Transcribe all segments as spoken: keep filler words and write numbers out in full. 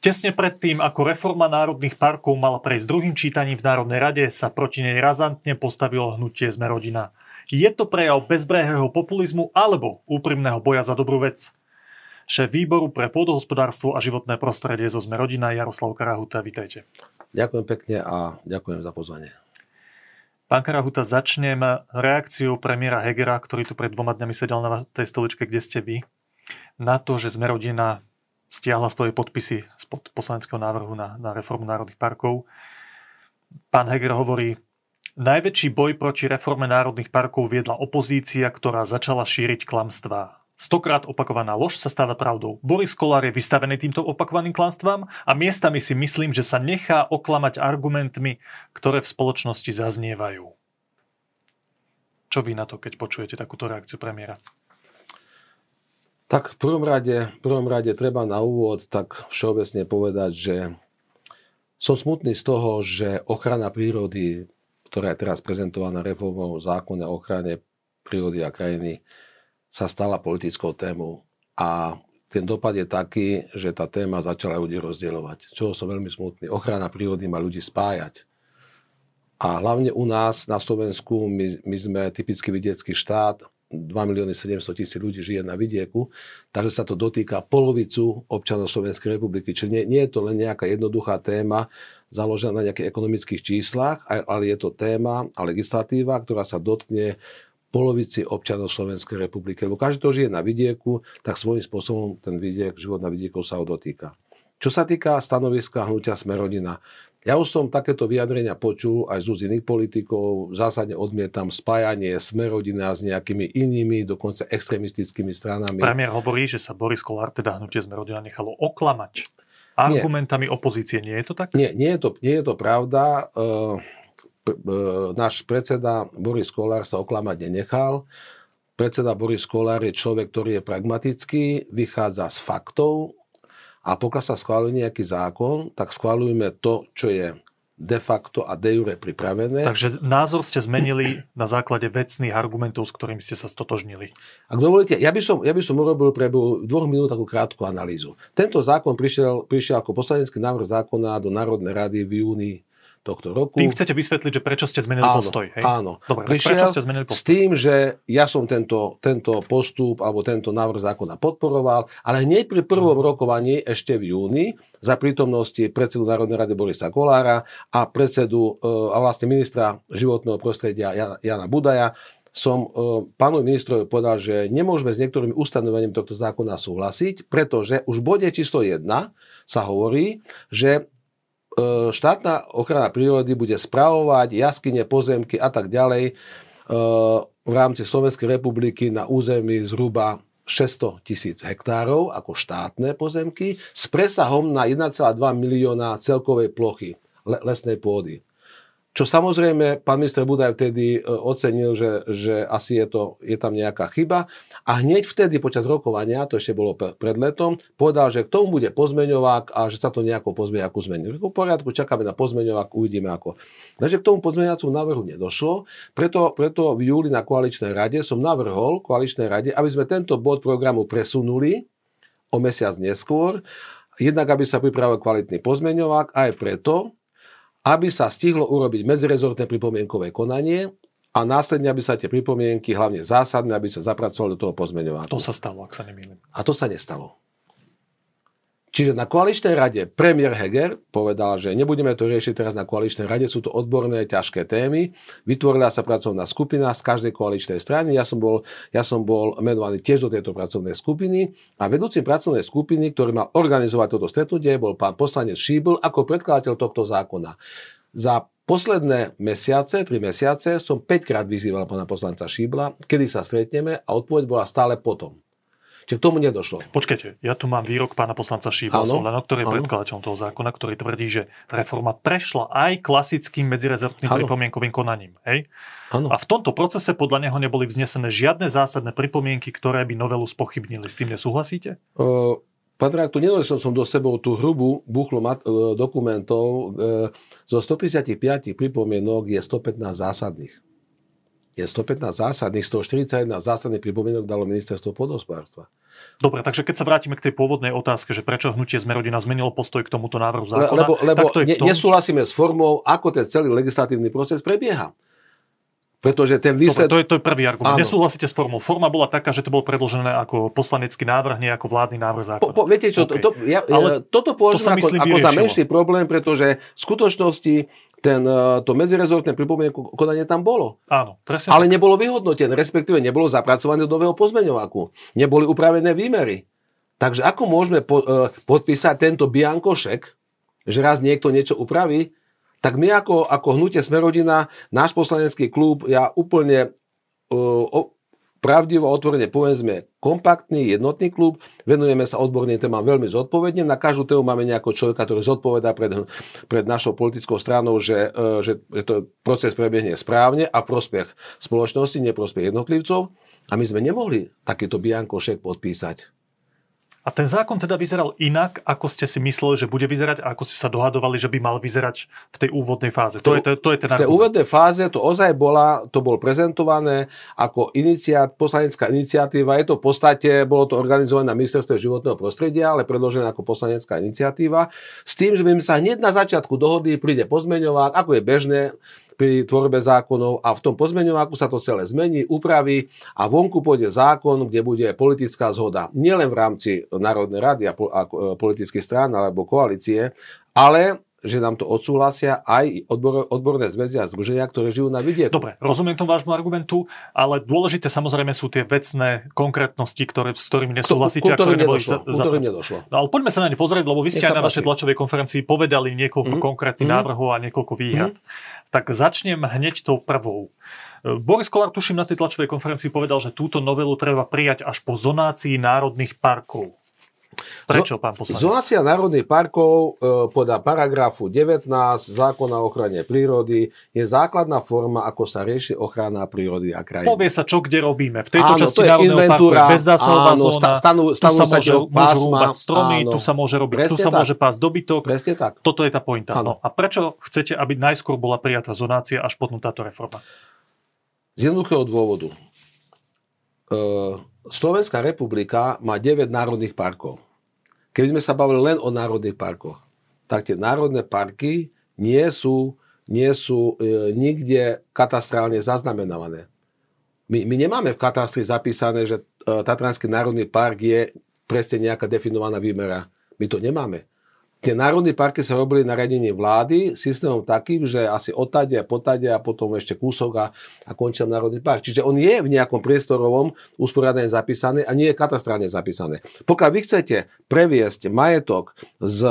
Tesne predtým, ako reforma národných parkov mala prejsť druhým čítaním v Národnej rade, sa proti nej razantne postavilo hnutie Sme rodina. Je to prejav bezbrehého populizmu alebo úprimného boja za dobrú vec? Šéf výboru pre pôdohospodárstvo a životné prostredie zo Sme rodina Jaroslav Karahuta, vítajte. Ďakujem pekne a ďakujem za pozvanie. Pán Karahuta, začnem reakciou premiéra Hegera, ktorý tu pred dvoma dňami sedel na tej stoličke, kde ste vy, na to, že Sme rodina stiahla svoje podpisy spod poslaneckého návrhu na, na reformu národných parkov. Pán Heger hovorí, najväčší boj proti reforme národných parkov viedla opozícia, ktorá začala šíriť klamstvá. Stokrát opakovaná lož sa stáva pravdou. Boris Kollár je vystavený týmto opakovaným klamstvám a miestami si myslím, že sa nechá oklamať argumentmi, ktoré v spoločnosti zaznievajú. Čo vy na to, keď počujete takúto reakciu premiéra? Tak v prvom rade, v prvom rade treba na úvod tak všeobecne povedať, že som smutný z toho, že ochrana prírody, ktorá je teraz prezentovaná reformou zákona o ochrane prírody a krajiny, sa stala politickou témou. A ten dopad je taký, že tá téma začala ľudí rozdielovať. Čoho som veľmi smutný. Ochrana prírody má ľudí spájať. A hlavne u nás na Slovensku, my, my sme typický vidiecký štát, dva milióny sedemsto tisíc ľudí žije na vidieku, takže sa to dotýka polovicu občanov Slovenskej republiky. Čiže nie, nie je to len nejaká jednoduchá téma založená na nejakých ekonomických číslach, ale je to téma a legislatíva, ktorá sa dotkne polovici občanov Slovenskej republiky. Lebo každý, kto žije na vidieku, tak svojím spôsobom ten vidiek, život na vidieku sa ho dotýka. Čo sa týka stanoviska hnutia Sme rodina, ja už som takéto vyjadrenia počul aj z úst iných politikov. Zásadne odmietam spájanie Sme rodina s nejakými inými, dokonca extrémistickými stranami. Premiér hovorí, že sa Boris Kollár, teda hnutie Sme rodina, nechalo oklamať argumentami nie. Opozície. Nie je to tak? Nie, nie je to, nie je to pravda. E, e, náš predseda Boris Kollár sa oklamať nenechal. Predseda Boris Kollár je človek, ktorý je pragmatický, vychádza z faktov. A pokiaľ sa schváluje nejaký zákon, tak schválujeme to, čo je de facto a de jure pripravené. Takže názor ste zmenili na základe vecných argumentov, s ktorými ste sa stotožnili. Ak dovolíte, ja by som, ja by som urobil pre dvoch minút takú krátku analýzu. Tento zákon prišiel, prišiel ako poslanecký návrh zákona do Národnej rady v júni tohto roku. Tým chcete vysvetliť, že prečo ste zmenili áno, postoj, hej? Áno. Dobre, prečo ste zmenili postoj? S tým, že ja som tento, tento postup alebo tento návrh zákona podporoval, ale hneď pri prvom rokovaní ešte v júni za prítomnosti predsedu Národnej rady Borisa Kollára a predsedu a vlastne ministra životného prostredia Jana Budaja som pánu ministrovi povedal, že nemôžeme s niektorým ustanovením tohto zákona súhlasiť, pretože už v bode číslo jedna sa hovorí, že štátna ochrana prírody bude spravovať jaskyne, pozemky a tak ďalej v rámci Slovenskej republiky na území zhruba šesťsto tisíc hektárov ako štátne pozemky s presahom na jeden celá dva milióna celkovej plochy lesnej pôdy. Čo samozrejme, pán minister Budaj vtedy ocenil, že, že asi je, to, je tam nejaká chyba. A hneď vtedy počas rokovania, to ešte bolo pred letom, povedal, že k tomu bude pozmeňovák a že sa to nejako pozmeňováku zmení. V poriadku, čakáme na pozmeňovák, uvidíme ako. Takže k tomu pozmeňovácmu návrhu nedošlo, preto, preto v júli na koaličnej rade som navrhol koaličnej rade, aby sme tento bod programu presunuli o mesiac neskôr, jednak aby sa pripravil kvalitný pozmeňovák, aj preto, aby sa stihlo urobiť medzirezortné pripomienkové konanie a následne, aby sa tie pripomienky, hlavne zásadné, aby sa zapracovali do toho pozmeňováku. To sa stalo, ak sa nemýlim. A to sa nestalo. Čiže na koaličnej rade premiér Heger povedal, že nebudeme to riešiť teraz na koaličnej rade, sú to odborné, ťažké témy. Vytvorila sa pracovná skupina z každej koaličnej strany. Ja som bol, ja som bol menovaný tiež do tejto pracovnej skupiny a vedúcim pracovnej skupiny, ktorý mal organizovať toto stretnutie, bol pán poslanec Šíbl ako predkladateľ tohto zákona. Za posledné mesiace, tri mesiace, som päťkrát vyzýval pána poslanca Šíbla, kedy sa stretneme a odpoveď bola stále potom. Čiže k tomu nedošlo. Počkajte, ja tu mám výrok pána poslanca Šíbla, ktorý je predkladateľom toho zákona, ktorý tvrdí, že reforma prešla aj klasickým medzirezortným pripomienkovým konaním. Hej? A v tomto procese podľa neho neboli vznesené žiadne zásadné pripomienky, ktoré by novelu spochybnili. S tým nesúhlasíte? Uh, Pán Rák, tu nedošiel som do sebou tú hrubú buchlu mat- dokumentov. Uh, zo stotridsaťpäť pripomienok je stopätnásť zásadných. Je stopätnásť zásadných, z toho štyridsaťjeden zásadných pripomienok dalo ministerstvo pôdohospodárstva. Dobre, takže keď sa vrátime k tej pôvodnej otázke, že prečo hnutie Sme rodina zmenilo postoj k tomuto návrhu zákona, lebo, lebo tak to je v tom... nesúhlasíme s formou, ako ten celý legislatívny proces prebieha. Pretože ten výsled... Dobre, to, je, to je prvý argument. Áno. Nesúhlasíte s formou. Forma bola taká, že to bolo predložené ako poslanecký návrh, nie ako vládny návrh zákona. Po, po, viete čo, okay. to, ja, toto považujem to ako, ako za menší problém, pretože v skutočnosti ten, to medzirezortné pripomienku konanie tam bolo. Áno, presne. Ale nebolo vyhodnotené, respektíve nebolo zapracované do nového pozmeňovaku. Neboli upravené výmery. Takže ako môžeme po, podpísať tento biankošek, že raz niekto niečo upraví, tak my ako, ako hnutie Sme rodina, náš poslanecký klub, ja úplne uh, pravdivo a otvorene poviem, sme kompaktný, jednotný klub, venujeme sa odborným témam veľmi zodpovedne, na každú tému máme nejakého človeka, ktorý zodpovedá pred, pred našou politickou stranou, že, uh, že to proces prebiehne správne a prospech spoločnosti, nie prospech jednotlivcov, a my sme nemohli takýto biankošek podpísať. A ten zákon teda vyzeral inak, ako ste si mysleli, že bude vyzerať a ako ste sa dohadovali, že by mal vyzerať v tej úvodnej fáze. To, to, je, to, to je ten v argument. Tej úvodnej fáze to ozaj bola, to bolo prezentované ako iniciat, poslanecká iniciatíva. Je to v podstate, bolo to organizované na ministerstve životného prostredia, ale predložené ako poslanecká iniciatíva. S tým, že by sa hneď na začiatku dohody príde pozmeňovák, ako je bežné pri tvorbe zákonov, a v tom pozmeňováku sa to celé zmení, upraví a vonku pôjde zákon, kde bude politická zhoda. Nielen v rámci Národnej rady a politických strán alebo koalície, ale že nám to odsúhlasia aj odbor, odborné zväzy a združenia, ktoré žijú na vidieku. Dobre, rozumiem tomu vášmu argumentu, ale dôležité samozrejme sú tie vecné konkrétnosti, ktoré, s ktorými nesúhlasíte a ktoré neboli zapracované. No, ale poďme sa na ne pozrieť, lebo vy ste aj na vašej tlačovej konferencii povedali niekoľko mm-hmm. konkrétnych mm-hmm. návrhov a niekoľko výhrad. Mm-hmm. Tak začnem hneď tou prvou. Boris Kollár, tuším, na tej tlačovej konferencii povedal, že túto novelu treba prijať až po zonácii národných parkov. Prečo, pán poslanec? Zonácia národných parkov podľa paragrafu devätnásť zákona o ochrane prírody je základná forma, ako sa rieši ochrana prírody a krajiny. Povie sa, čo kde robíme. V tejto áno, časti národného parku je bezzásahová zóna. Stanu, stanu, tu sa môže, môžu rúbať stromy, áno, tu sa môže robiť, tu sa tak, môže pásť dobytok. Presne tak. Toto je tá pointa. No, a prečo chcete, aby najskôr bola prijatá zonácia až potom táto reforma? Z jednoduchého dôvodu. Uh, Slovenská republika má deväť národných parkov. Keby sme sa bavili len o národných parkoch, tak tie národné parky nie sú, nie sú e, nikde katastrálne zaznamenované. My, my nemáme v katastri zapísané, že e, Tatranský národný park je presne nejaká definovaná výmera. My to nemáme. Tie národné parky sa robili na riadení vlády systémom takým, že asi odtade, potade a potom ešte kúsok a, a končí národný park. Čiže on je v nejakom priestorovom usporiadaní zapísaný a nie je katastrálne zapísané. Pokiaľ vy chcete previesť majetok z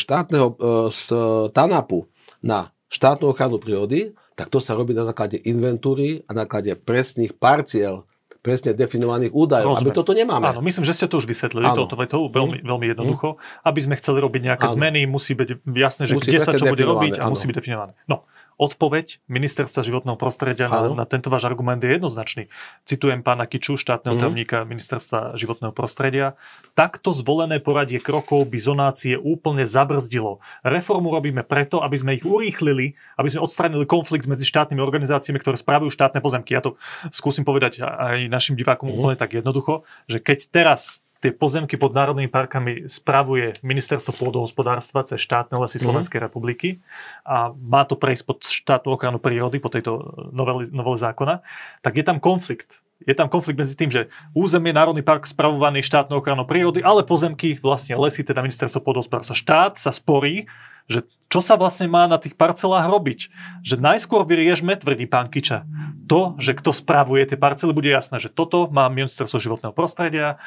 štátneho z TANAPu na štátnu ochranu prírody, tak to sa robí na základe inventúry a na základe presných parciel, presne definovaných údajov, aby toto nemáme. Áno, myslím, že ste to už vysvetlili, toto to, to, veľmi, veľmi jednoducho. Aby sme chceli robiť nejaké áno. zmeny, musí byť jasné, že musí kde sa čo bude robiť a áno. musí byť definované. No, odpoveď ministerstva životného prostredia na, na tento váš argument je jednoznačný. Citujem pána Kiču, štátneho mm. tajomníka ministerstva životného prostredia. Takto zvolené poradie krokov by zonácie úplne zabrzdilo. Reformu robíme preto, aby sme ich urýchlili, aby sme odstránili konflikt medzi štátnymi organizáciami, ktoré spravujú štátne pozemky. Ja to skúsim povedať aj našim divákom mm. úplne tak jednoducho, že keď teraz tie pozemky pod národnými parkami spravuje Ministerstvo pôdohospodárstva cez štátne lesy Slovenskej mm. republiky a má to prejsť pod štátnu ochranu prírody po tejto novele, novele zákona, tak je tam konflikt. Je tam konflikt medzi tým, že územie národný park spravovaný štátnou ochranou prírody, ale pozemky vlastne lesy, teda ministerstvo pôdohospodárstva, štát sa sporí, že čo sa vlastne má na tých parcelách robiť? Že najskôr vyriešme, tvrdí pán Kiča, to, že kto spravuje tie parcely, bude jasné, že toto má ministerstvo životného prostredia,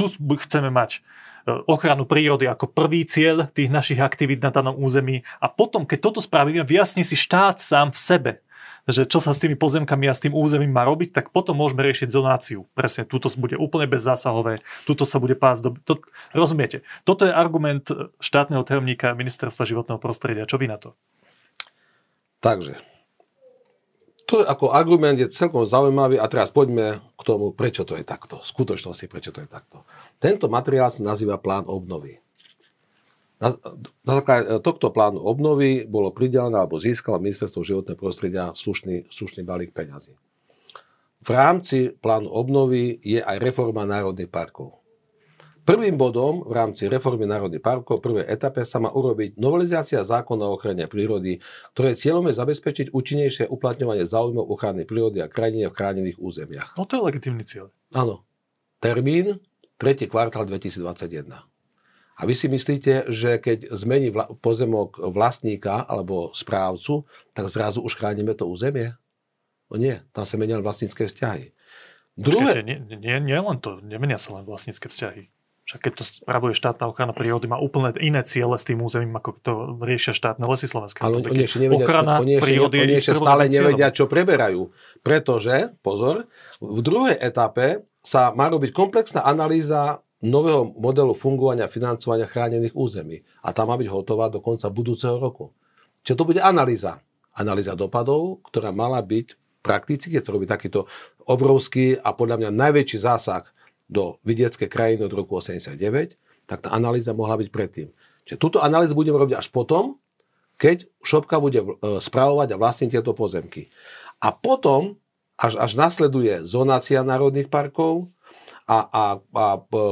tu chceme mať ochranu prírody ako prvý cieľ tých našich aktivít na danom území a potom, keď toto spravíme, vyjasní si štát sám v sebe, že čo sa s tými pozemkami a s tým územím má robiť, tak potom môžeme riešiť zonáciu. Presne, túto bude úplne bezzásahové, túto sa bude pásť do... To, rozumiete? Toto je argument štátneho tajomníka ministerstva životného prostredia. Čo vy na to? Takže, to ako argument je celkom zaujímavý a teraz poďme k tomu, prečo to je takto. V skutočnosti, prečo to je takto. Tento materiál sa nazýva plán obnovy. Na základe tohto plánu obnovy bolo pridelené alebo získalo ministerstvo životného prostredia slušný, slušný balík peňazí. v rámci plánu obnovy je aj reforma národných parkov. Prvým bodom v rámci reformy národných parkov v prvej etape sa má urobiť novelizácia zákona o ochrane prírody, ktoré cieľom je zabezpečiť účinnejšie uplatňovanie záujmov ochrany prírody a krajiny v chránených územiach. No to je legitímny cieľ. Áno. Termín tretí kvartál dvetisícdvadsaťjeden. A vy si myslíte, že keď zmení vla- pozemok vlastníka alebo správcu, tak zrazu už chránime to územie? No nie, tam sa menia vlastnícke vzťahy. Druhé... Počkajte, nie, nie, nie len to, nemenia sa len vlastnícke vzťahy. Však keď to spravuje štátna ochrana prírody, má úplne iné ciele s tým územím, ako to riešia štátne lesy Slovenskej republiky. Ochrana prírody je ešte stále nevedia, čo preberajú. Pretože, pozor, v druhej etape sa má robiť komplexná analýza nového modelu fungovania financovania chránených území. A tá má byť hotová do konca budúceho roku. Čiže to bude analýza. Analýza dopadov, ktorá mala byť prakticky, keď sa robí takýto obrovský a podľa mňa najväčší zásah do vidieckej krajiny od roku osemdesiatdeväť, tak tá analýza mohla byť predtým. Čiže túto analýzu budeme robiť až potom, keď Šopka bude spravovať a vlastniť tieto pozemky. A potom až, až nasleduje zonácia národných parkov, A, a, a,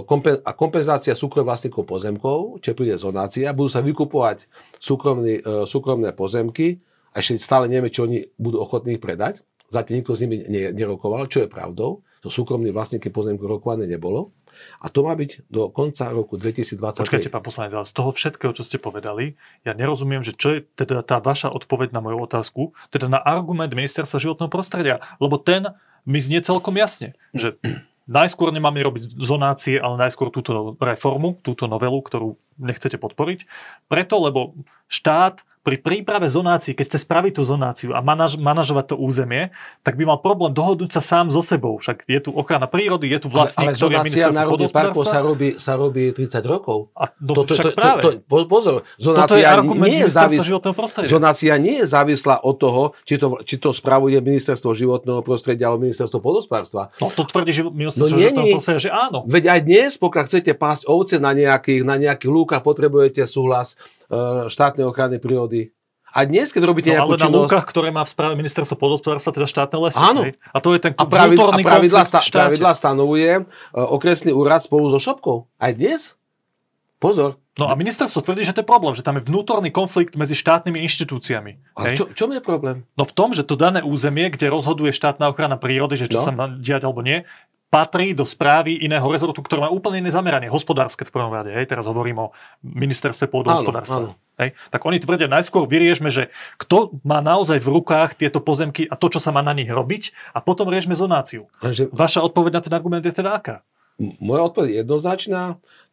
kompen, a kompenzácia súkromných vlastníkov pozemkov, čiže príde zonácia, budú sa vykupovať súkromný, e, súkromné pozemky a ešte stále nevieme, či oni budú ochotní ich predať. Zatiaľ nikto s nimi ne, nerokoval, čo je pravdou. To súkromní vlastníky pozemkov rokované nebolo. A to má byť do konca roku dvetisícdvadsaťtri. Počkajte, pán poslanec, z toho všetkého, čo ste povedali, ja nerozumiem, že čo je teda tá vaša odpoveď na moju otázku, teda na argument ministerstva životného prostredia, lebo ten mi znie celkom jasne, že najskôr nemáme robiť zonácie, ale najskôr túto reformu, túto novelu, ktorú nechcete podporiť. Preto, lebo štát pri príprave zonácie, keď chce spraviť tú zonáciu a manaž, manažovať to územie, tak by mal problém dohodnúť sa sám so sebou. Však je tu ochrana prírody, je tu vlastník, ktorý je ministerstvo podhospodárstva. Ale zonácia národných parkov sa robí tridsať rokov. A no, to, však to, práve. To, to, to, pozor, zonácia je nie, je závis... zonácia nie je závislá od toho, či to, či to spravuje ministerstvo životného prostredia alebo ministerstvo podhospodárstva. No to tvrdí že ministerstvo no, životného nie, prostredia, že áno. Veď aj dnes, pokiaľ chcete pásť ovce na nejakých, na nejakých lúkach, potrebujete súhlas štátnej ochrany prírody. A dnes, keď robíte no, nejakú činnosť... ale na lúkach, ktoré má v správe ministerstvo podhospodárstva, teda štátne lesy. Áno. Ne? A to je ten vnútorný konflikt v štáte. A pravidlá stanovuje okresný úrad spolu so Šopkou. Aj dnes? Pozor. No a ministerstvo tvrdí, že to je problém, že tam je vnútorný konflikt medzi štátnymi inštitúciami. A v čo, čom je problém? No v tom, že to dané územie, kde rozhoduje štátna ochrana prírody, že čo no. sa má diať alebo nie, patrí do správy iného rezortu, ktoré má úplne iné zameranie, hospodárske v prvom rade. Hej, teraz hovorím o ministerstve pôdohospodárstva. Hej, tak oni tvrdia, najskôr vyriešme, že kto má naozaj v rukách tieto pozemky a to, čo sa má na nich robiť, a potom riešme zonáciu. Lenže... Vaša odpoveď na ten argument je teda aká? Moja odpoveď je jednoznačná.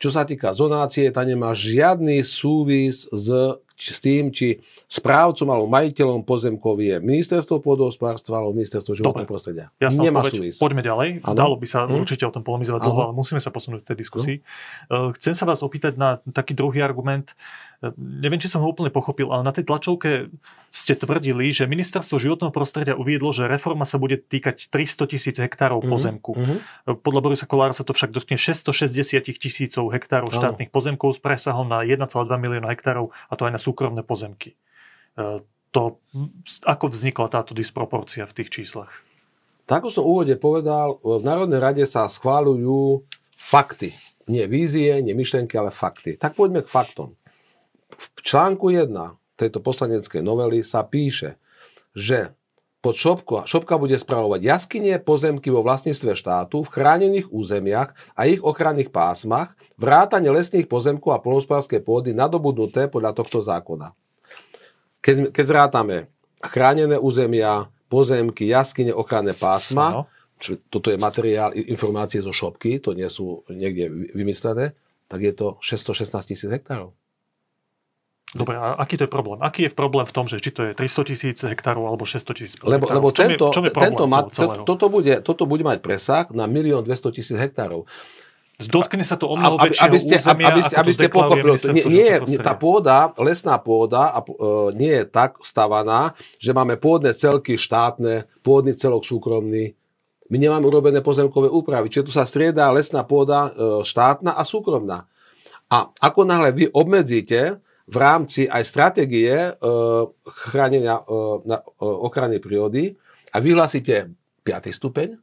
Čo sa týka zonácie, tá nemá žiadny súvis s, či, s tým, či správcom alebo majiteľom pozemkov je ministerstvo pôdohospodárstva alebo ministerstvo životného prostredia. Jasná nemá odpoveď. Súvis. Poďme ďalej. Ano? Dalo by sa hm? určite o tom polemizovať dlho, ale musíme sa posunúť v tej diskusii. Hm? Chcem sa vás opýtať na taký druhý argument. Neviem, či som ho úplne pochopil, ale na tej tlačovke ste tvrdili, že ministerstvo životného prostredia uviedlo, že reforma sa bude týkať tristotisíc hektárov mm-hmm. pozemku. Mm-hmm. Podľa Borisa Kollára sa to však dotkne šesťstošesťdesiat tisícov hektárov štátnych pozemkov s presahom na jeden celá dva milióna hektárov, a to aj na súkromné pozemky. To, ako vznikla táto disproporcia v tých číslach? Tak ako som v úvode povedal, v Národnej rade sa schváľujú fakty. Nie vízie, nie myšlenky, ale fakty. Tak poďme k faktom. V článku jeden tejto poslaneckej novely sa píše, že pod Šopka, Šopka bude spravovať jaskynie, pozemky vo vlastníctve štátu v chránených územiach a ich ochranných pásmach, vrátane lesných pozemkov a poľnohospodárskej pôdy nadobudnuté podľa tohto zákona. Keď, keď zrátame chránené územia, pozemky, jaskynie, ochranné pásma, no. čo, toto je materiál, informácie zo Šopky, to nie sú niekde vymyslené, tak je to šesťstošestnásť tisíc hektárov. Dobre, a aký to je problém? Aký je problém v tom, že či to je tristotisíc hektárov alebo šesťstotisíc hektárov? Lebo, lebo tento, je, je tento mat, to, toto, bude, toto bude mať presah na milión dvestotisíc hektárov. Dotkne sa to o mnoho väčšieho aby ste, územia, aby ste, ako aby ste pochopili, nie, nie, nie, tá pôda, lesná pôda a, e, nie je tak stavaná, že máme pôdne celky štátne, pôdny celok súkromný. My nemáme urobené pozemkové úpravy, čiže tu sa striedá lesná pôda e, štátna a súkromná. A ako náhle vy obmedzíte v rámci aj stratégie e, chránenia e, e, ochrany prírody a vyhlasíte piaty stupeň,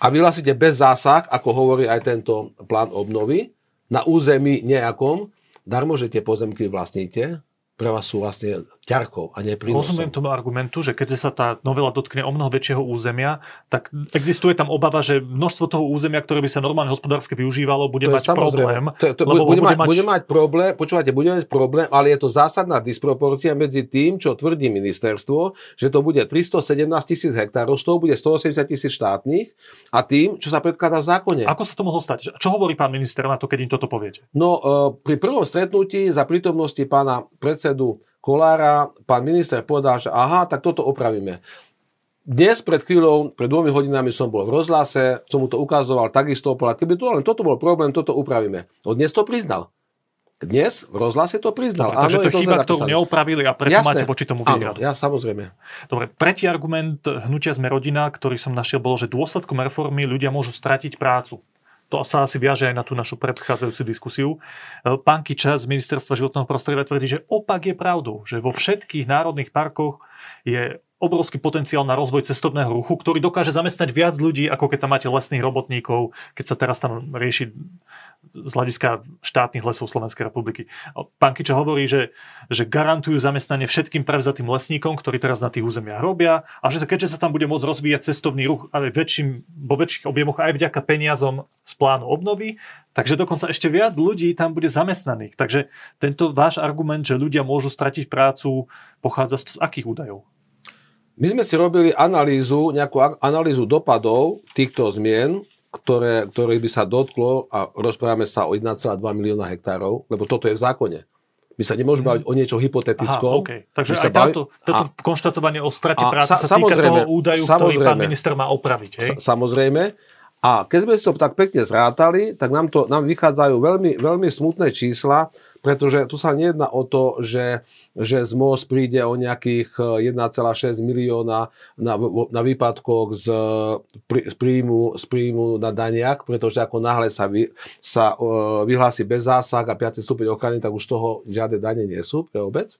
a vyhlasíte bez zásah, ako hovorí aj tento plán obnovy, na území nejakom, darmo, že tie pozemky vlastníte, pre vás sú vlastne ťarkou a neprínosom. Rozumiem tomu argumentu, že keďže sa tá novela dotkne o mnoho väčšieho územia, tak existuje tam obava, že množstvo toho územia, ktoré by sa normálne hospodársky využívalo, bude to mať problém. To je, to lebo bude, bude, mať, mať... bude mať problém, počúvate, bude mať problém, ale je to zásadná disproporcia medzi tým, čo tvrdí ministerstvo, že to bude tristosedemnásť tisíc hektárov, z toho bude stoosemdesiat tisíc štátnych a tým, čo sa predkladá v zákone. Ako sa to mohlo stať? Čo hovorí pán minister na to, keď im toto poviete? No, pri prvom stretnutí za prítomnosti pána predsedu Kollára, pán minister povedal, že aha, tak toto opravíme. Dnes pred chvíľou, pred dvomi hodinami som bol v rozhlase, som mu to ukazoval, takisto povedal, keby to len toto bol problém, toto upravíme. No dnes to priznal. Dnes v rozhlase to priznal. Dobre, áno, takže to je chyba, ktorú neopravili a preto máte voči tomu výhradu. Ja samozrejme. Dobre, tretí argument hnutia Sme rodina, ktorý som našiel, bolo, že dôsledkom reformy ľudia môžu stratiť prácu. To sa asi viaže aj na tú našu predchádzajúcu diskusiu. Pán Kiča z Ministerstva životného prostredia tvrdí, že opak je pravdou, že vo všetkých národných parkoch je obrovský potenciál na rozvoj cestovného ruchu, ktorý dokáže zamestnať viac ľudí, ako keď tam máte lesných robotníkov, keď sa teraz tam rieši z hľadiska štátnych lesov Slovenskej republiky. Pán Kiča hovorí, že, že garantujú zamestnanie všetkým prevzatým lesníkom, ktorí teraz na tých územiach robia a že keďže sa tam bude môcť rozvíjať cestovný ruch ale väčším, vo väčších objemoch aj vďaka peniazom z plánu obnovy, takže dokonca ešte viac ľudí tam bude zamestnaných. Takže tento váš argument, že ľudia môžu stratiť prácu, pochádza z akých údajov? My sme si robili analýzu, nejakú analýzu dopadov týchto zmien, ktoré, ktoré by sa dotklo a rozprávame sa o jeden celá dva milióna hektárov, lebo toto je v zákone. My sa nemôžeme baviť o niečo hypotetickom. Aha, okay. Takže aj táto, táto a, konštatovanie o strate práce sa, sa týka toho údaju, ktorý pán minister má opraviť. Hej? Sa, samozrejme. A keď sme si to tak pekne zrátali, tak nám, to, nám vychádzajú veľmi, veľmi smutné čísla, pretože tu sa nejedná o to, že, že zet em o es príde o nejakých jeden celá šesť milióna na, na výpadkoch z, z, príjmu, z príjmu na daniach, pretože ako náhle sa, vy, sa vyhlási bez zásah a piaty stupeň ochrany, tak už toho žiadne dane nie sú pre obec.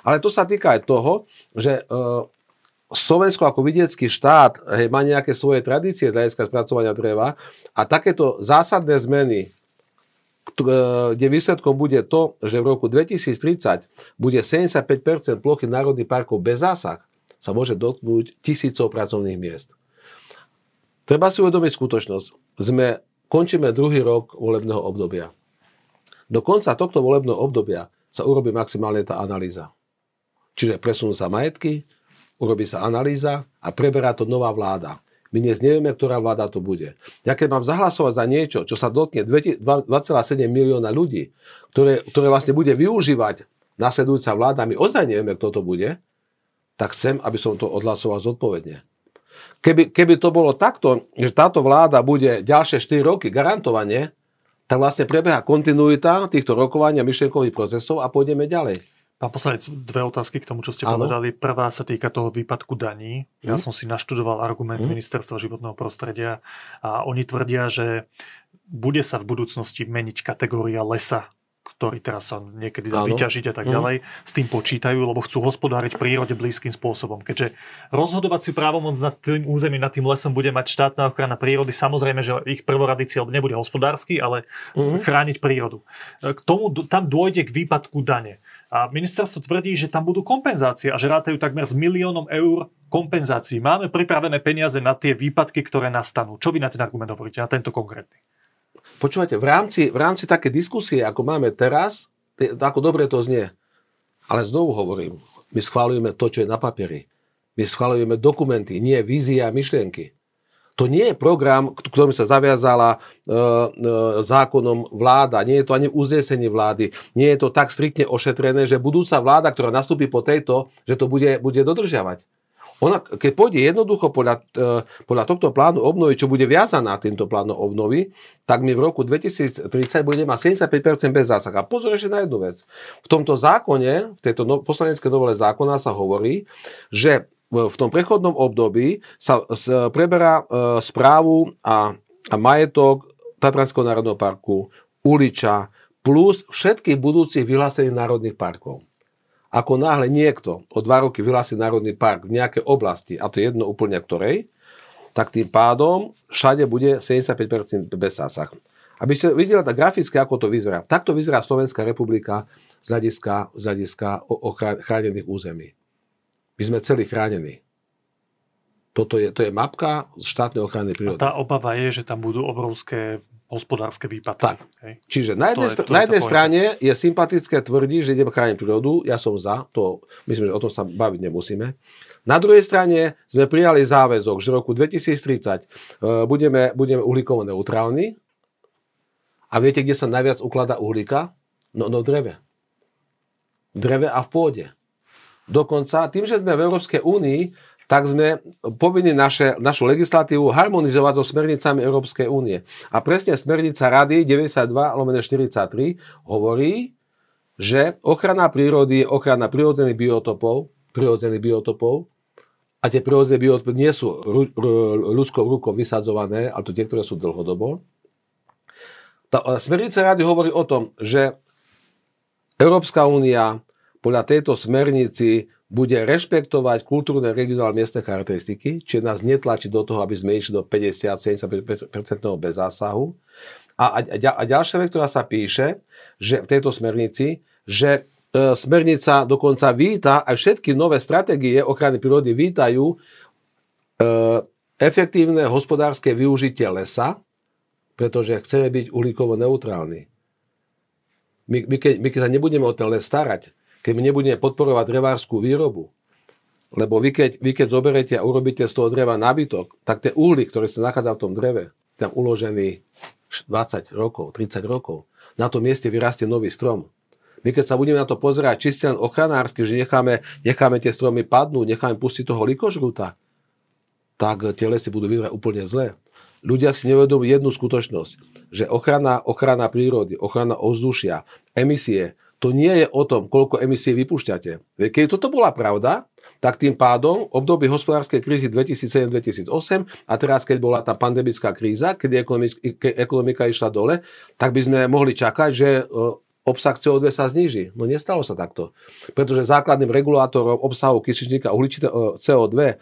Ale to sa týka aj toho, že Slovensko ako vidiecký štát hej, má nejaké svoje tradície z hľadiska spracovania dreva a takéto zásadné zmeny, kde výsledkom bude to, že v roku dvetisíctridsať bude sedemdesiatpäť percent plochy národných parkov bez zásah, sa môže dotknúť tisícov pracovných miest. Treba si uvedomiť skutočnosť. Sme, končíme druhý rok volebného obdobia. Do konca tohto volebného obdobia sa urobí maximálne tá analýza. Čiže presunú sa majetky, urobí sa analýza a preberá to nová vláda. My dnes nevieme, ktorá vláda to bude. Ja keď mám zahlasovať za niečo, čo sa dotkne dva celé sedem milióna ľudí, ktoré, ktoré vlastne bude využívať nasledujúca vláda, my ozaj nevieme, kto to bude, tak chcem, aby som to odhlasoval zodpovedne. Keby, keby to bolo takto, že táto vláda bude ďalšie štyri roky garantovane, tak vlastne prebieha kontinuita týchto rokovania myšlienkových procesov a pôjdeme ďalej. Pán poslanec, dve otázky k tomu, čo ste Áno. povedali. Prvá sa týka toho výpadku daní. Ja hm? som si naštudoval argument hm? Ministerstva životného prostredia a oni tvrdia, že bude sa v budúcnosti meniť kategória lesa, ktorý teraz sa niekedy dá Áno. vyťažiť a tak ďalej. S tým počítajú, lebo chcú hospodáriť prírode blízkym spôsobom. Keďže rozhodovaciu právomoc nad tým územím, nad tým lesom bude mať štátna ochrana prírody, samozrejme, že ich prvoradý cieľ nebude hospodársky, ale hm? chrániť prírodu. K tomu tam dôjde k výpadku dane. A ministerstvo tvrdí, že tam budú kompenzácie a že rátajú takmer s miliónom eur kompenzácií. Máme pripravené peniaze na tie výpadky, ktoré nastanú. Čo vy na ten argument hovoríte, na tento konkrétny? Počúvajte, v rámci, v rámci také diskusie, ako máme teraz, ako dobre to znie, ale znovu hovorím, my schvaľujeme to, čo je na papieri. My schvaľujeme dokumenty, nie vízia a myšlienky. To nie je program, ktorým sa zaviazala e, e, zákonom vláda. Nie je to ani uznesenie vlády. Nie je to tak striktne ošetrené, že budúca vláda, ktorá nastúpi po tejto, že to bude, bude dodržiavať. Ona, keď pôjde jednoducho podľa, e, podľa tohto plánu obnovy, čo bude viazaná týmto plánom obnovy, tak my v roku dvetisíctridsať budeme mať sedemdesiatpäť percent bez zásah. A pozor ešte na jednu vec. V tomto zákone, v tejto no, poslaneckej novele zákona sa hovorí, že v tom prechodnom období sa preberá správu a majetok Tatranského národného parku, Uliča, plus všetkých budúcich vyhlásených národných parkov. Ako náhle niekto o dva roky vyhlási národný park v nejakej oblasti, a to je jedno úplne ktorej, tak tým pádom všade bude sedemdesiatpäť percent bez zásah. Aby ste videli tak graficky, ako to vyzerá. Takto vyzerá Slovenská republika z hľadiska, z hľadiska o, o chránených území. My sme celí chránení. Toto je, to je mapka štátnej ochrany prírody. A tá obava je, že tam budú obrovské hospodárske výpadky. Okay? Čiže na jednej, je, str- je na jednej strane je sympatické tvrdiť, že ideme chrániť prírodu. Ja som za. To, myslím, že o tom sa baviť nemusíme. Na druhej strane sme prijali záväzok, že v roku dvetisíctridsať budeme, budeme uhlíkovo neutrálni. A viete, kde sa najviac ukladá uhlíka? No, no v dreve. V dreve a v pôde. Dokonca tým, že sme v Európskej únii, tak sme povinni naše, našu legislatívu harmonizovať so smernicami Európskej únie. A presne smernica Rady deväťdesiatdva štyridsaťtri hovorí, že ochrana prírody je ochrana prírodzených biotopov, prírodzených biotopov a tie prírodzené biotopy nie sú ľudskou rukou vysadzované, ale to tie, ktoré sú dlhodobo. Tá smernica Rady hovorí o tom, že Európska únia podľa tejto smernici bude rešpektovať kultúrne, regionálne, miestne charakteristiky, čiže nás netlačí do toho, aby sme išli do päťdesiat až sedemdesiatpäť percent bez zásahu. A, a, a ďalšia vec, ktorá sa píše, že v tejto smernici, že e, smernica dokonca víta, aj všetky nové stratégie ochrany prírody vítajú e, efektívne hospodárske využitie lesa, pretože chceme byť uhlíkovo neutrálni. My, my, keď, my keď sa nebudeme o ten les starať, keď my nebudeme podporovať drevárskú výrobu, lebo vy keď, vy keď zoberete a urobíte z toho dreva nábytok, tak ten uhlík, ktorý sa nachádza v tom dreve, tam uložený dvadsať rokov, tridsať rokov, na tom mieste vyrastie nový strom. My keď sa budeme na to pozerať čiste len ochranársky, že necháme, necháme tie stromy padnúť, necháme pustiť toho likožruta, tak tie lesy budú vyzerať úplne zle. Ľudia si nevedomujú jednu skutočnosť, že ochrana, ochrana prírody, ochrana ovzdušia, emisie, to nie je o tom, koľko emisí vypúšťate. Keď toto bola pravda, tak tým pádom obdobie hospodárskej krízy dvetisícsedem dvetisícosem a teraz, keď bola tá pandemická kríza, keď ekonomika išla dole, tak by sme mohli čakať, že obsah cé ó dva sa zníži. No nestalo sa takto. Pretože základným regulátorom obsahu kysličníka, cé ó dva,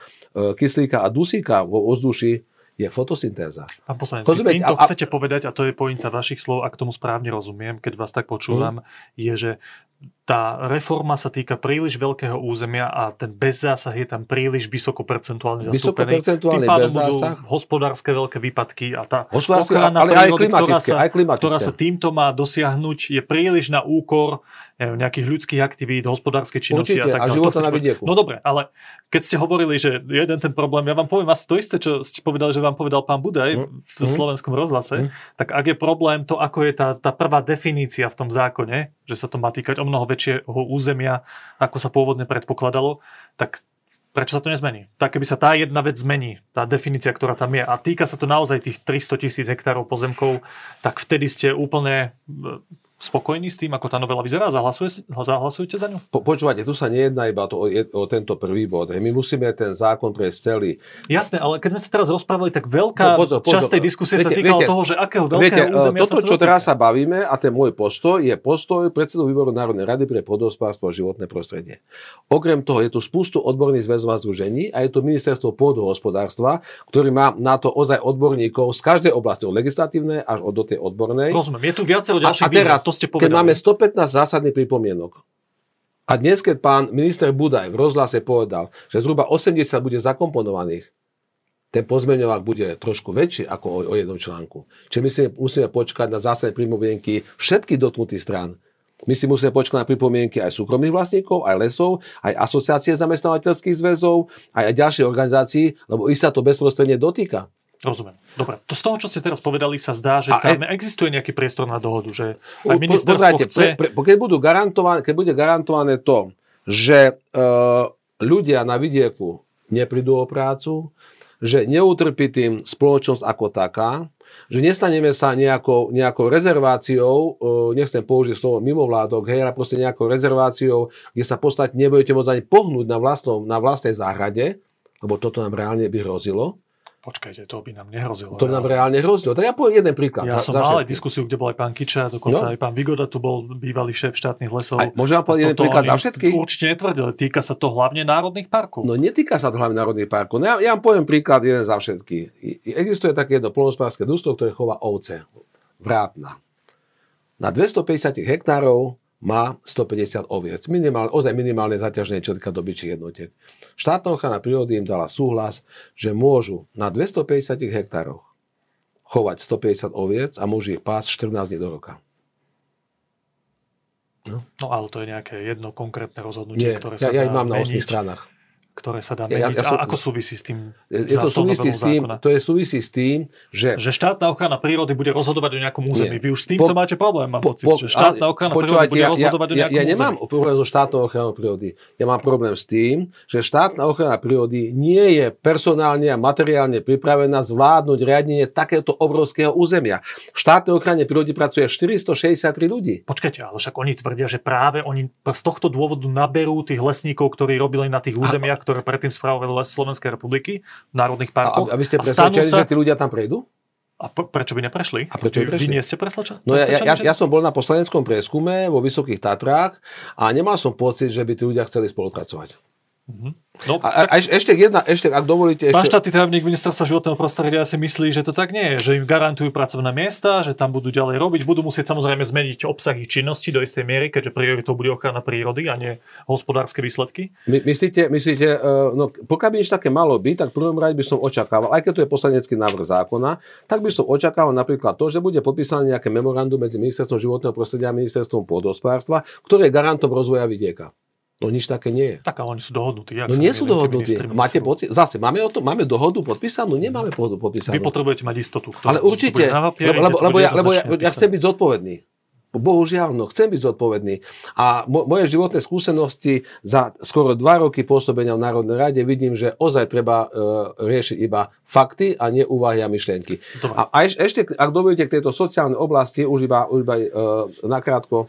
kyslíka a dusíka vo ovzduši je fotosyntéza. Pán poslanec, vy týmto chcete a... povedať, a to je pointa vašich slov, ak tomu správne rozumiem, keď vás tak počúvam, mm. je, že tá reforma sa týka príliš veľkého územia a ten bezzásah je tam príliš vysoko percentuálne zastúpený. Tým pádom budú hospodárske veľké výpadky a tá ochrana prírody, ktorá sa, ktorá sa týmto má dosiahnuť, je príliš na úkor neviem, nejakých ľudských aktivít, hospodárskej činnosti a tak ďalej. A života na vidieku. No dobre, ale keď ste hovorili, že jeden ten problém, ja vám poviem asi to isté, čo ste povedali, že vám povedal pán Budaj mm. v slovenskom rozhlase, mm. tak ak je problém to, ako je tá, tá prvá definícia v tom zákone, že sa to má týkať o mnoho väčšieho územia, ako sa pôvodne predpokladalo, tak prečo sa to nezmení? Tak keby sa tá jedna vec zmení, tá definícia, ktorá tam je, a týka sa to naozaj tých tristotisíc hektárov pozemkov, tak vtedy ste úplne spokojní s tým, ako tá novela vyzerá? Zahlasujete, zahlasujete za ňu? Po, počúvate, tu sa nejedná iba to, o, o tento prvý bod. My musíme ten zákon prejsť celý. Jasné, ale keď sme sa teraz rozprávali, tak veľká no, pozor, pozor. časť tej diskusie viete, sa týkala viete, toho, že akého veľkého viete, územia toto, sa to čo týka. Teraz sa bavíme, a ten môj postoj, je postoj predsedu výboru Národnej rady pre pôdohospodárstvo a životné prostredie. Okrem toho je tu spustu odborných zväzov a združení a je tu ministerstvo pôdohospodárstva, ktorý má na to ozaj odborníkov z každej oblasti, od legislatívnej až od do tej odbornej. Rozumiem, je tu viacero ďalších výraz. Keď máme stopätnásť zásadných pripomienok a dnes, keď pán minister Budaj v rozhlase povedal, že zhruba osemdesiat bude zakomponovaných, ten pozmeňovák bude trošku väčší ako o, o jednom článku. Čiže my si musíme počkať na zásadné pripomienky všetkých dotknutých strán. My si musíme počkať na pripomienky aj súkromných vlastníkov, aj lesov, aj asociácie zamestnávateľských zväzov, aj, aj ďalších organizácií, lebo ich sa to bezprostredne dotýka. Rozumiem. Dobre, to z toho, čo ste teraz povedali, sa zdá, že a tam e... existuje nejaký priestor na dohodu, že aj ministerstvo chce... Pre, pre, keď, budú garantované, keď bude garantované to, že e, ľudia na vidieku neprídu o prácu, že neutrpí tým spoločnosť ako taká, že nestaneme sa nejakou, nejakou rezerváciou, e, nechcem použiť slovo mimovládok, hej, ale proste nejakou rezerváciou, kde sa v podstate nebudete môcť ani pohnúť na, vlastnom, na vlastnej záhrade, lebo toto nám reálne by hrozilo. počkajte, to by nám nehrozilo. To nám reálne hrozilo. Tak ja poviem jeden príklad. Ja za, som mal aj diskusiu, kde bol aj pán Kiča, dokonca no. aj pán Vigoda, tu bol bývalý šéf štátnych lesov. Aj, môžem vám povedať jeden príklad za všetkých? Určite netvrdili, týka sa to hlavne národných parkov. No netýka sa to hlavne národných parkov. No, ja, ja vám poviem príklad jeden za všetkých. Existuje také jedno poľnohospodárske družstvo, ktoré chová ovce. Vrátna. Na dvestopäťdesiat hektárov má stopäťdesiat oviec. Minimál, ozaj minimálne zaťaženie, čo týka dobyčích jednotiek. Štátna ochrana prírody im dala súhlas, že môžu na dvestopäťdesiat hektároch chovať stopäťdesiat oviec a môžu ich pásť štrnásť dní do roka. No, no ale to je nejaké jedno konkrétne rozhodnutie, nie, ktoré sa ja, ja dá mám meniť, na osem stranách. Ktoré sa dá meniť. Ja, ja, ja som, a ako súvisí s tým zásadnou novelou zákona? To je súvisí s tým, že... Že štátna ochrana prírody bude rozhodovať o nejakom území. Nie. Vy už s týmto máte problém, mám po, pocit, po, že štátna ochrana prírody bude ja, rozhodovať ja, o nejakom území. Ja, ja nemám území. Problém so štátnou ochranou prírody. Ja mám problém s tým, že štátna ochrana prírody nie je personálne a materiálne pripravená zvládnuť riadenie takéto obrovského územia. V štátnej ochrane prírody pracuje štyristošesťdesiattri ľudí. Počkajte, ale však oni tvrdia, že práve oni z tohto dôvodu naberú tých lesníkov, ktorí robili na tých územiach, ktoré predtým spravovali les Slovenskej republiky v národných parkoch. A, aby ste presvedčili, sa... že tí ľudia tam prejdú? A prečo by neprešli? A prečo by prešli? Vy nie ste presvedčení? No ja, ja, ja som bol na poslaneckom prieskume vo Vysokých Tatrách a nemal som pocit, že by tí ľudia chceli spolupracovať. Mm-hmm. No, a, tak... a ešte jedna, ešte, ak dovolíte... Ešte... Pán štátny tajomník ministerstva životného prostredia si myslí, že to tak nie je, že im garantujú pracovné miesta, že tam budú ďalej robiť, budú musieť samozrejme zmeniť obsah ich činnosti do istej miery, keďže prioritou bude ochrana prírody a nie hospodárske výsledky. My, myslíte, myslíte no, pokiaľ by nič také malo byť, tak prvom rade by som očakával, aj keď to je poslanecký návrh zákona, tak by som očakával napríklad to, že bude podpísané nejaké memorandum medzi ministerstvom životného prostredia a ministerstvom pôdohospodárstva, ktoré je garantom rozvoja vidieka. No nič také nie je. Tak ale oni sú dohodnutí. No nie sú dohodnutí. Máte pocit? Zase, máme, o to, máme dohodu podpísanú? Nemáme dohodu podpísanú. Vy potrebujete mať istotu. Ale určite, papieri, lebo, lebo, ja, lebo ja, ja chcem byť zodpovedný. Bohužiaľ, no, chcem byť zodpovedný. A mo- moje životné skúsenosti za skoro dva roky pôsobenia v Národnej rade vidím, že ozaj treba e, riešiť iba fakty a nie úvahy a myšlienky. Dobre. A, a ešte, ak dovolíte, k tejto sociálnej oblasti, už iba, už iba e, nakrátko.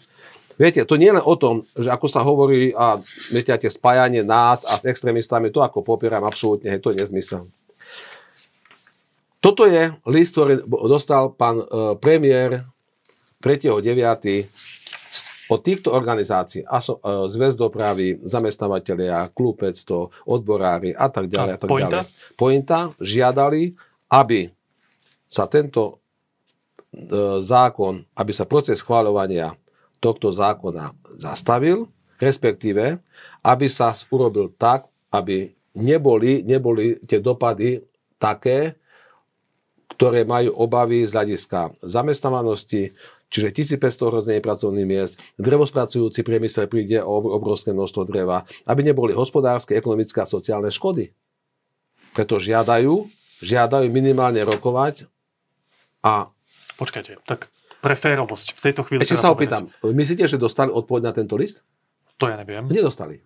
Viete, to nie je len o tom, že ako sa hovorí a viete, tie spájanie nás a s extrémistami, to ako popieram absolútne, hej, to je nezmysel. Toto je list, ktorý dostal pán premiér tretieho deviateho od týchto organizácií, Zväz dopravy, zamestnávateľia, klub päťsto, odborári a tak ďalej. A tak pointa? Ďalej. Pointa žiadali, aby sa tento zákon, aby sa proces schvaľovania tohto zákona zastavil, respektíve, aby sa urobil tak, aby neboli, neboli tie dopady také, ktoré majú obavy z hľadiska zamestnanosti, čiže tisícpäťsto ohrozených pracovných miest, drevospracujúci priemysel príde o obrovské množstvo dreva, aby neboli hospodárske, ekonomické a sociálne škody. Preto žiadajú, žiadajú minimálne rokovať a... Počkajte, tak... Pre férovosť v tejto chvíli. Ešte sa opýtam, myslíte, že dostali odpoveď na tento list? To ja neviem. Nedostali.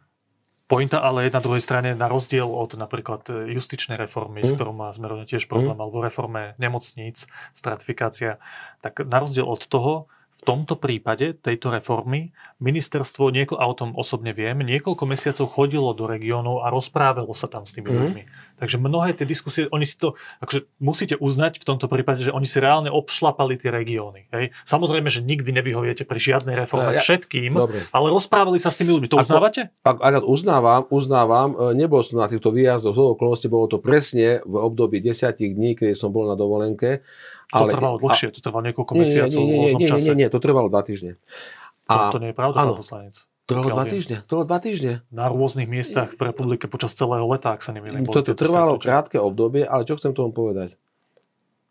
Pointa ale je na druhej strane, na rozdiel od napríklad justičnej reformy, mm. s ktorou má Sme rodina tiež problém, mm. alebo reforme nemocníc, stratifikácia, tak na rozdiel od toho, v tomto prípade tejto reformy ministerstvo, nieko, a o tom osobne viem, niekoľko mesiacov chodilo do regiónov a rozprávalo sa tam s tými mm. ľuďmi. Takže mnohé tie diskusie, oni si to, akože musíte uznať v tomto prípade, že oni si reálne obšlapali tie regióny. Hej? Samozrejme, že nikdy nevyhoviete pri žiadnej reforme ja, všetkým, dobre. Ale rozprávali sa s tými ľuďmi. To ako, uznávate? Ak, ak uznávam, uznávam, nebol som na týchto výjazdoch, z okolnosti bolo to presne v období desiatich dní, keď som bol na dovolenke. Ale, to trvalo dlhšie, a, to trvalo niekoľko mesiacov v rôznom čase. Nie, nie, nie, to trvalo dva týždne. A, to, to nie je pravda, pán poslanec. Trvalo dva týždne, trvalo dva týždne. Na rôznych miestach v republike počas celého leta, ak sa nemýlim. To trvalo krátke obdobie, ale čo chcem tomu povedať?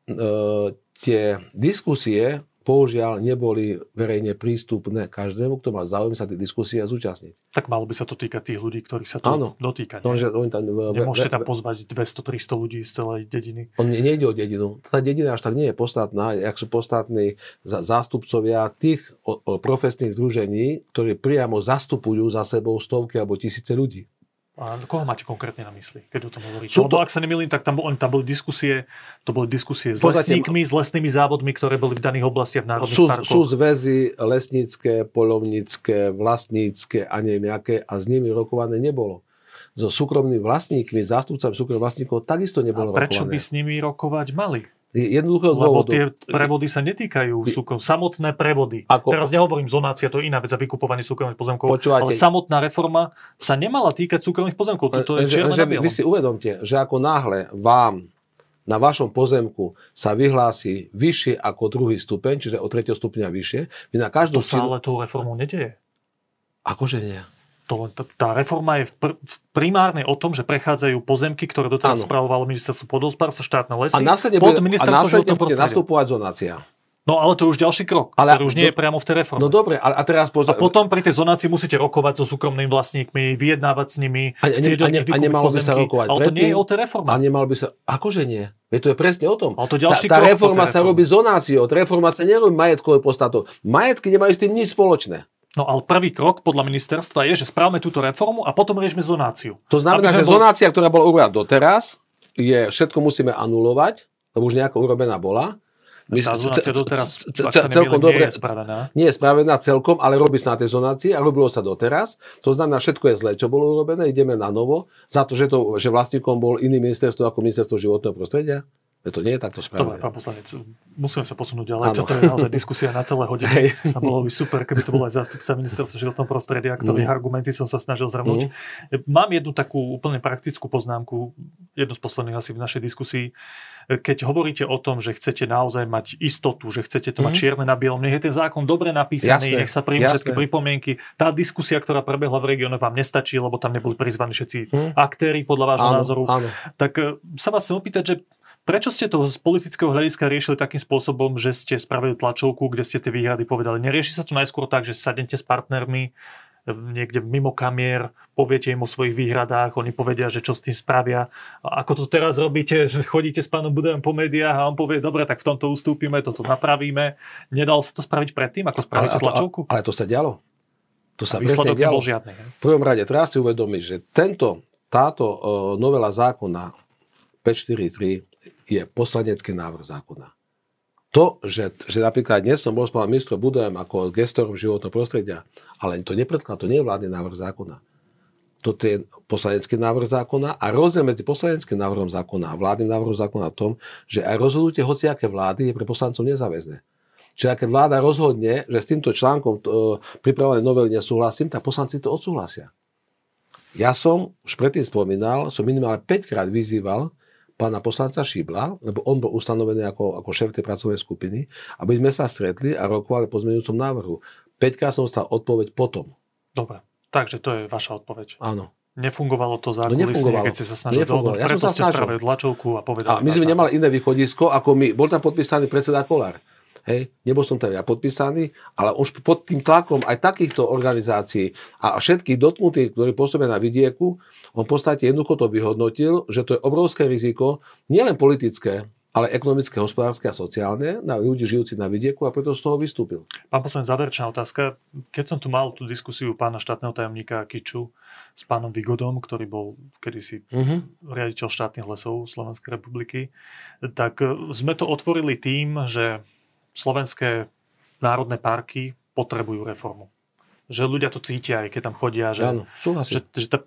E, tie diskusie, bohužiaľ, neboli verejne prístupné každému, kto má záujem sa tie diskusie zúčastniť. Tak malo by sa to týkať tých ľudí, ktorých sa to áno. dotýka. Nie? No, tam, Nemôžete ve, tam pozvať dvesto tristo ľudí z celej dediny. On nejde o dedinu. Tá dedina až tak nie je podstatná, ak sú podstatní zástupcovia tých o, o profesných združení, ktorí priamo zastupujú za sebou stovky alebo tisíce ľudí. A koho máte konkrétne na mysli, keď o tom hovoríte? To... Lebo ak sa nemýlim, tak tam, bol, tam boli diskusie, to boli diskusie s Podáte... lesníkmi, s lesnými závodmi, ktoré boli v daných oblastiach v národných sú, parkoch. Sú zväzy lesnícke, poľovnícke, vlastnícke a neviem aké a s nimi rokované nebolo. so súkromnými vlastníkmi, zástupcami súkromných vlastníkov takisto nebolo rokované. A prečo rokované. by s nimi rokovať mali? Jednoduchého dôvodu. Lebo tie prevody sa netýkajú súkromných, samotné prevody. Ako... Teraz nehovorím zonácia, to je iná vec, za vykupovanie súkromných pozemkov. Počúvate, ale samotná reforma sa nemala týkať súkromných pozemkov. To je čierne na bielom. Vy si uvedomte, že ako náhle vám na vašom pozemku sa vyhlási vyššie ako druhý stupeň, čiže od tretieho stupňa vyššie. Vy na každú to sa ale tou reformou nedieje. Akože nie? To, tá, tá reforma je v pr- primárne o tom, že prechádzajú pozemky, ktoré doteraz spravovalo ministerstvo pôdohospodárstva, štátne lesy, pod ministerstvo životného prostredia. A následne bude nastupovať zonácia. No ale to je už ďalší krok, ale, ktorý už nie do... je priamo v tej reforme. No dobre, ale a teraz pozor. A potom pri tej zonácii musíte rokovať so súkromnými vlastníkmi, vyjednávať s nimi, a, ne, a, ne, a nemalo by sa rokovať. Ale to nie je o tej reforme. A nemal by sa, akože nie. Veď to je presne o tom. Ale to ďalší tá, tá krok. Tá reforma sa robí zonáciou, tá reforma sa nerobí majetkovou podstatou. Majetky nemajú s tým nič spoločné. No ale prvý krok podľa ministerstva je, že správame túto reformu a potom riešme zonáciu. To znamená, že bol... zonácia, ktorá bola urobená doteraz, je všetko musíme anulovať, lebo už nejako urobená bola. Tá zonácia doteraz, ak sa nemýlim, nie je spravená. Nie je spravená celkom, ale robí sa na tej zonácii a robilo sa doteraz. To znamená, všetko je zlé, čo bolo urobené, ideme na novo, za to, že, to, že vlastníkom bol iný ministerstvo ako ministerstvo životného prostredia. To nie je takto správne. Dobre, pán poslanec, musíme sa posunúť ďalej. Áno. Toto je naozaj diskusia na celé hodiny. A bolo by super, keby to bol aj zástupca ministerstva životného prostredia, ktorých mm. argumenty som sa snažil zhrnúť. Mm. Mám jednu takú úplne praktickú poznámku, jednu z posledných asi v našej diskusii. Keď hovoríte o tom, že chcete naozaj mať istotu, že chcete to mm. mať čierne na bielom, nech je ten zákon dobre napísaný, jasné, nech sa príjmu všetky pripomienky. Tá diskusia, ktorá prebehla v regióne, vám nestačí, lebo tam neboli prizvaní všetci mm. aktéri podľa vášho áno, názoru. Áno. Tak sa vás chcem opýtať, že prečo ste to z politického hľadiska riešili takým spôsobom, že ste spravili tlačovku, kde ste tie výhrady povedali? Nerieši sa to najskôr tak, že sadnete s partnermi niekde mimo kamier, poviete im o svojich výhradách, oni povedia, že čo s tým spravia. A ako to teraz robíte, že chodíte s pánom Budajom po médiách a on povie, dobre, tak v tomto ustúpime, toto napravíme. Nedalo sa to spraviť predtým, ako spravíte tlačovku? Ale to sa dialo. To sa presne dialo. Nebol žiadny. V prvom rade treba si uvedomiť, že tento, táto novela zákona päťstoštyridsaťtri je poslanecký návrh zákona. To, že, že napríklad dnes som bol s pánom ministrom Budajom ako gestorom životného prostredia, ale to nepredkladá, to nie je vládny návrh zákona. Toto je poslanecký návrh zákona a rozdiel medzi poslaneckým návrhom zákona a vládnym návrhom zákona v tom, že aj rozhodnutie hociaké vlády je pre poslancov nezáväzné. Čiže keď vláda rozhodne, že s týmto článkom e, pripravené novely nesúhlasím, tak poslanci to odsúhlasia. Ja som už predtým spomínal, som minimálne päťkrát vyzýval pána poslanca Šíbla, lebo on bol ustanovený ako, ako šéf tej pracovnej skupiny, aby sme sa stretli a rokovali po zmenujúcom návrhu. Peťka som dostal odpoveď potom. Dobre, takže to je vaša odpoveď. Áno. Nefungovalo to zákulisne, no keď ste sa snažili dohodnúť, ja preto ste spravili tlačovku a povedali. A my sme nemali iné východisko, ako my, bol tam podpísaný predseda Kollár. Hej, nebol som tam ja podpísaný, ale už pod tým tlakom aj takýchto organizácií a všetkých dotknutých, ktorí pôsobia na vidieku, on v podstate jednoducho to vyhodnotil, že to je obrovské riziko, nielen politické, ale ekonomické, hospodárske a sociálne na ľudí žijúci na vidieku a preto z toho vystúpil. Pán poslanec, záverečná otázka. Keď som tu mal tú diskusiu pána štátneho tajomníka Kiču s pánom Vigodom, ktorý bol kedysi mm-hmm. riaditeľ štátnych lesov Slovenskej republiky, tak sme to otvorili tým, že slovenské národné parky potrebujú reformu. Že ľudia to cítia, aj keď tam chodia, že, Áno, že, že tá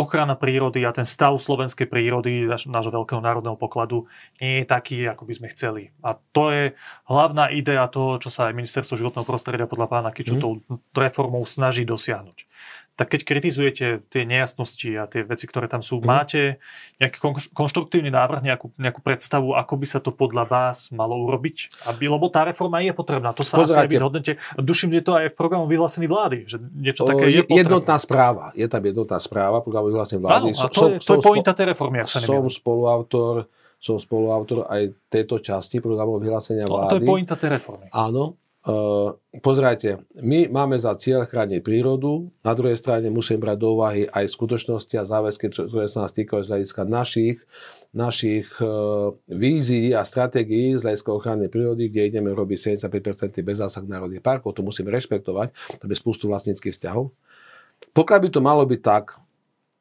ochrana prírody a ten stav slovenskej prírody, náš, nášho veľkého národného pokladu, nie je taký, ako by sme chceli. A to je hlavná idea toho, čo sa aj ministerstvo životného prostredia podľa pána Kiču mm. tou reformou snaží dosiahnuť. Tak keď kritizujete tie nejasnosti a tie veci, ktoré tam sú, mm. máte nejaký konštruktívny návrh, nejakú, nejakú predstavu, ako by sa to podľa vás malo urobiť? Aby, lebo tá reforma je potrebná. To sa asi aj vy zhodnete. Duším, že to aj v programu vyhlásený vlády. Že niečo také o, je potrebné. Jednotná správa. Je tam jednotná správa programu vyhlásený vlády. Áno, a to som, je, je pointa tej reformy, ak sa neviem. Som spoluautor, som spoluautor aj tejto časti programu vyhlásenia vlády. To je pointa tej reformy. Áno. Uh, pozrite, my máme za cieľ chrániť prírodu, na druhej strane musíme brať do úvahy aj skutočnosti a záväzky, ktoré sa nás týkajú z hľadiska našich, našich uh, vízií a stratégií z hľadiska ochrany prírody, kde ideme robiť sedemdesiatpäť percent bez zásah národných parkov, to musíme rešpektovať, to je spustu vlastníckych vzťahov. Pokiaľ by to malo byť tak,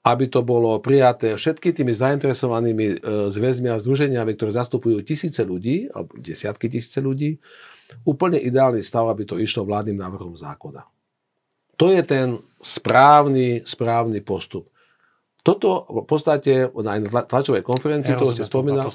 aby to bolo prijaté všetky tými zainteresovanými uh, zväzmi a združeniami, ktoré zastupujú tisíce ľudí, alebo desiatky tisíce ľudí, úplne ideálny stav, aby to išlo vládnym návrhom zákona. To je ten správny, správny postup. Toto v podstate na tlačovej konferencii toho ste spomínali.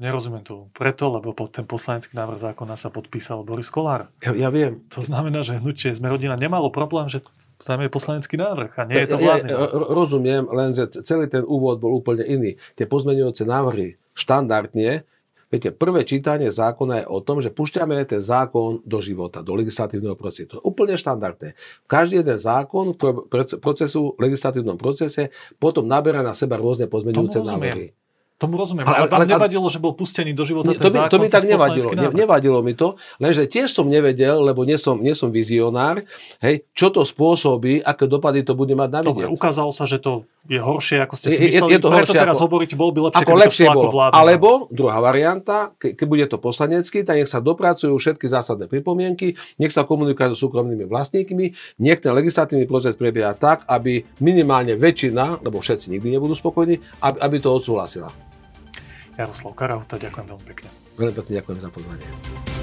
Nerozumiem tomu. Preto, lebo pod ten poslanecký návrh zákona sa podpísal Boris Kollár. Ja, ja viem. To znamená, že hnutie Sme rodina nemalo problém, že znamená poslanecký návrh a nie je to vládny. Ja, ja, rozumiem, lenže celý ten úvod bol úplne iný. Tie pozmeňujúce návrhy štandardne. Viete, prvé čítanie zákona je o tom, že púšťame ten zákon do života, do legislatívneho procesu. To je úplne štandardné. Každý jeden zákon v procesu, legislatívnom procese potom naberá na seba rôzne pozmeňujúce návrhy. Tomu rozumiem, ale, ale vám ale, nevadilo, že bol pustený do života ten to zákon? Mi, to mi tak nevadilo, ne, nevadilo mi to, lenže tiež som nevedel, lebo nie som, nie som vizionár, hej, čo to spôsobí, aké dopady to bude mať na videu. Dobre, ukázalo sa, že to je horšie, ako ste si mysleli, je, je to preto horšie, teraz ako, hovoríte, bol by lepšie, ako keby lepšie to bolo. Vládne. Alebo, druhá varianta, ke, keď bude to poslanecký, tak nech sa dopracujú všetky zásadné pripomienky, nech sa komunikujú so súkromnými vlastníkmi, nech ten legislatívny proces prebieha tak, aby minimálne väčšina, lebo všetci nikdy nebudú spokojní, aby, aby to odsúhlasila. Jaroslav Karahuta, ďakujem veľmi pekne. Veľmi pekne ďakujem za pozvanie.